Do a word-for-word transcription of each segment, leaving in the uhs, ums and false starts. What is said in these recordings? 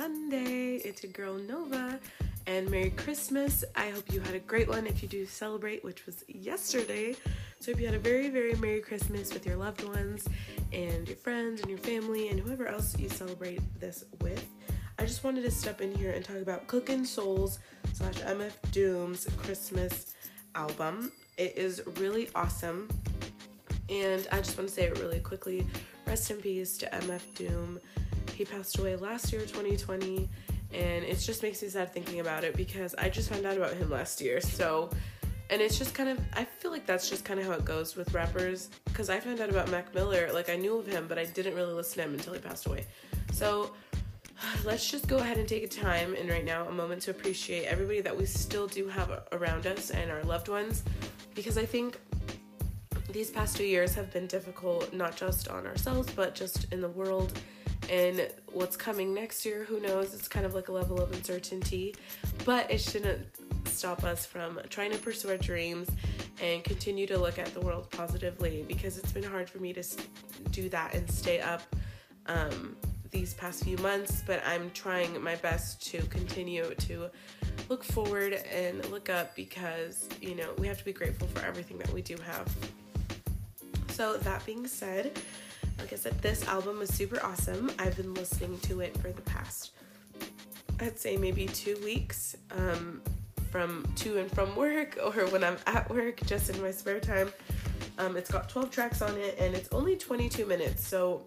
Sunday. It's your girl Nova, and Merry Christmas. I hope you had a great one if you do celebrate, which was yesterday. So I hope you had a very, very Merry Christmas with your loved ones and your friends and your family and whoever else you celebrate this with. I just wanted to step in here and talk about Cookin' Souls slash M F Doom's Christmas album. It is really awesome. And I just want to say it really quickly. Rest in peace to M F Doom. He passed away last year, twenty twenty, and it just makes me sad thinking about it because I just found out about him last year. So, and it's just kind of, I feel like that's just kind of how it goes with rappers, because I found out about Mac Miller, like I knew of him, but I didn't really listen to him until he passed away. So let's just go ahead and take a time and right now a moment to appreciate everybody that we still do have around us and our loved ones, because I think these past two years have been difficult, not just on ourselves, but just in the world. And what's coming next year, who knows? It's kind of like a level of uncertainty, but it shouldn't stop us from trying to pursue our dreams and continue to look at the world positively, because it's been hard for me to do that and stay up um, these past few months, but I'm trying my best to continue to look forward and look up, because, you know, we have to be grateful for everything that we do have. So that being said, like I said, this album was super awesome. I've been listening to it for the past, I'd say maybe two weeks, um, from to and from work or when I'm at work, just in my spare time. Um, it's got twelve tracks on it and it's only twenty-two minutes. So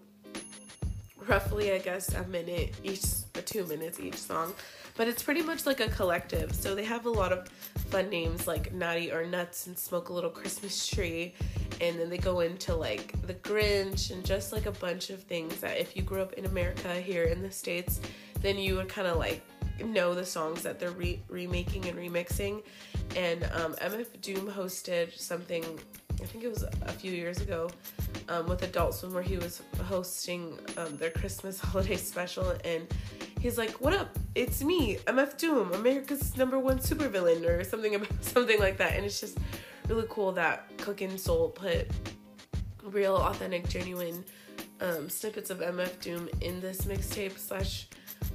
roughly, I guess, a minute each, or two minutes each song. But it's pretty much like a collective. So they have a lot of fun names like Naughty or Nuts and Smoke a Little Christmas Tree. And then they go into like the Grinch and just like a bunch of things that if you grew up in America here in the States, then you would kind of like know the songs that they're re- remaking and remixing. And um, M F Doom hosted something, I think it was a few years ago, um, with Adult Swim, where he was hosting um, their Christmas holiday special. And he's like, "What up? It's me, M F Doom, America's number one supervillain," or something about something like that. And it's just really cool that Cookin' Soul put real, authentic, genuine um, snippets of M F Doom in this mixtape slash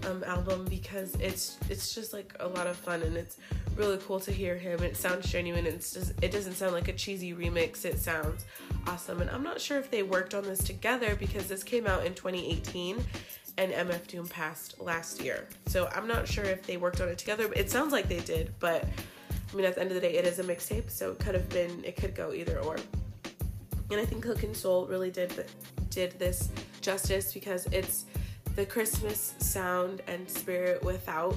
um, album, because it's it's just like a lot of fun and it's really cool to hear him. It sounds genuine. It's just, it doesn't sound like a cheesy remix. It sounds awesome. And I'm not sure if they worked on this together, because this came out in twenty eighteen and M F Doom passed last year. So I'm not sure if they worked on it together, but it sounds like they did. But I mean, at the end of the day, it is a mixtape, so it could have been, it could go either or. And I think Cookin' Soul really did th- did this justice, because it's the Christmas sound and spirit without,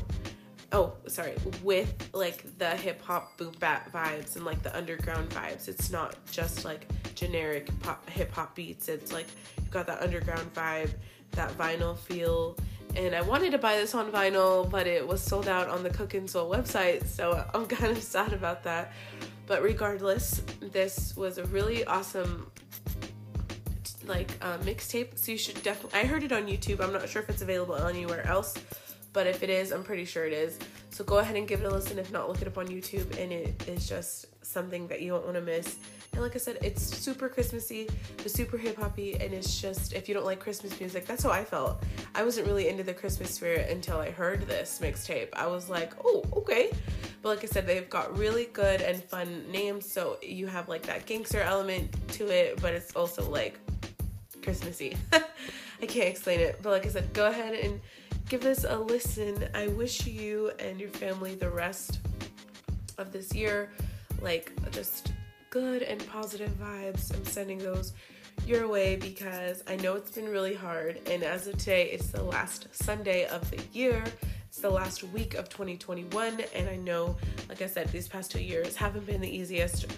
oh, sorry, with like the hip hop boom bap vibes and like the underground vibes. It's not just like generic pop hip hop beats. It's like you've got that underground vibe, that vinyl feel. And I wanted to buy this on vinyl, but it was sold out on the Cookin' Soul website, so I'm kind of sad about that. But regardless, this was a really awesome, like, uh, mixtape, so you should definitely... I heard it on YouTube. I'm not sure if it's available anywhere else, but if it is, I'm pretty sure it is. So go ahead and give it a listen. If not, look it up on YouTube, and it is just something that you won't want to miss. And like I said, it's super Christmassy, it's super hip-hoppy, and it's just, if you don't like Christmas music, that's how I felt. I wasn't really into the Christmas spirit until I heard this mixtape. I was like, oh, okay. But like I said, they've got really good and fun names, so you have like that gangster element to it, but it's also like Christmassy. I can't explain it, but like I said, go ahead and give this a listen. I wish you and your family the rest of this year, like, just good and positive vibes. I'm sending those your way, because I know it's been really hard, and as of today, it's the last Sunday of the year. It's the last week of twenty twenty-one, and I know, like I said, these past two years haven't been the easiest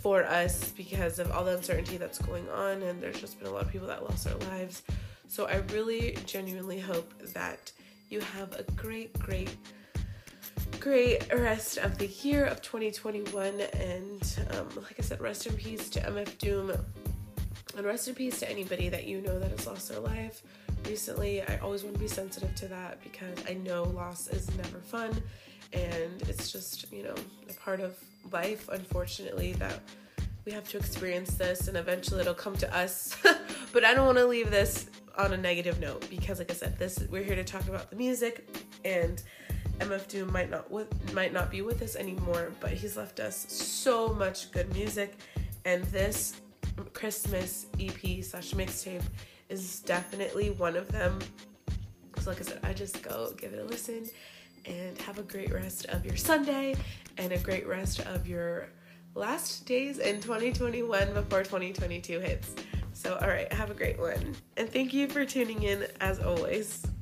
for us because of all the uncertainty that's going on, and there's just been a lot of people that lost their lives. So I really genuinely hope that you have a great, great great rest of the year of twenty twenty-one, and um, like I said, rest in peace to M F Doom, and rest in peace to anybody that you know that has lost their life recently. I always want to be sensitive to that, because I know loss is never fun, and it's just, you know, a part of life, unfortunately, that we have to experience this, and eventually it'll come to us. But I don't want to leave this on a negative note, because like I said, this we're here to talk about the music, and M F Doom might not with, might not be with us anymore, but he's left us so much good music, and this Christmas E P slash mixtape is definitely one of them. So like I said, I just go give it a listen and have a great rest of your Sunday and a great rest of your last days in twenty twenty-one before twenty twenty-two hits. So, all right, have a great one. And thank you for tuning in as always.